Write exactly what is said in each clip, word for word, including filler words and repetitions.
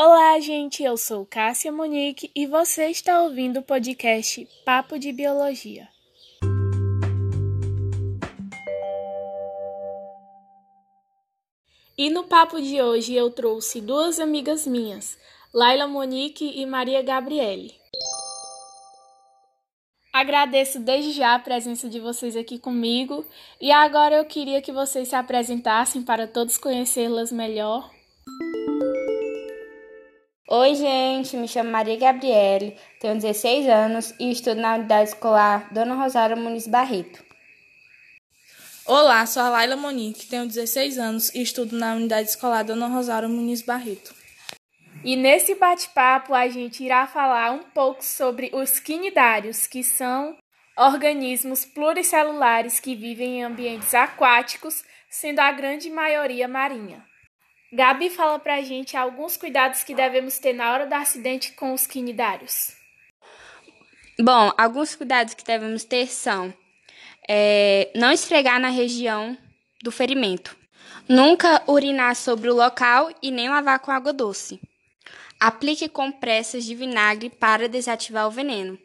Olá, gente! Eu sou Cássia Monique e você está ouvindo o podcast Papo de Biologia. E no papo de hoje eu trouxe duas amigas minhas, Laila Monique e Maria Gabriele. Agradeço desde já a presença de vocês aqui comigo e agora eu queria que vocês se apresentassem para todos conhecê-las melhor. Oi, gente, me chamo Maria Gabriele, tenho dezesseis anos e estudo na unidade escolar Dona Rosário Muniz Barreto. Olá, sou a Laila Monique, tenho dezesseis anos e estudo na unidade escolar Dona Rosário Muniz Barreto. E nesse bate-papo a gente irá falar um pouco sobre os cnidários, que são organismos pluricelulares que vivem em ambientes aquáticos, sendo a grande maioria marinha. Gabi, fala pra gente alguns cuidados que devemos ter na hora do acidente com os cnidários. Bom, alguns cuidados que devemos ter são é, não esfregar na região do ferimento, nunca urinar sobre o local e nem lavar com água doce. Aplique compressas de vinagre para desativar o veneno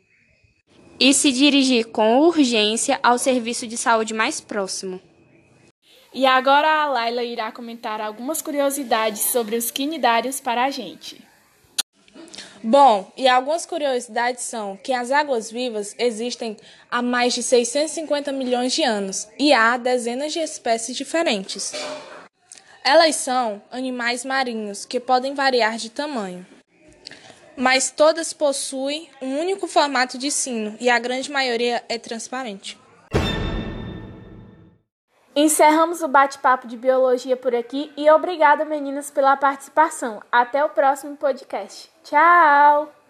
e se dirigir com urgência ao serviço de saúde mais próximo. E agora a Laila irá comentar algumas curiosidades sobre os cnidários para a gente. Bom, e algumas curiosidades são que as águas vivas existem há mais de seiscentos e cinquenta milhões de anos e há dezenas de espécies diferentes. Elas são animais marinhos que podem variar de tamanho, mas todas possuem um único formato de sino e a grande maioria é transparente. Encerramos o bate-papo de biologia por aqui e obrigada, meninas, pela participação. Até o próximo podcast. Tchau!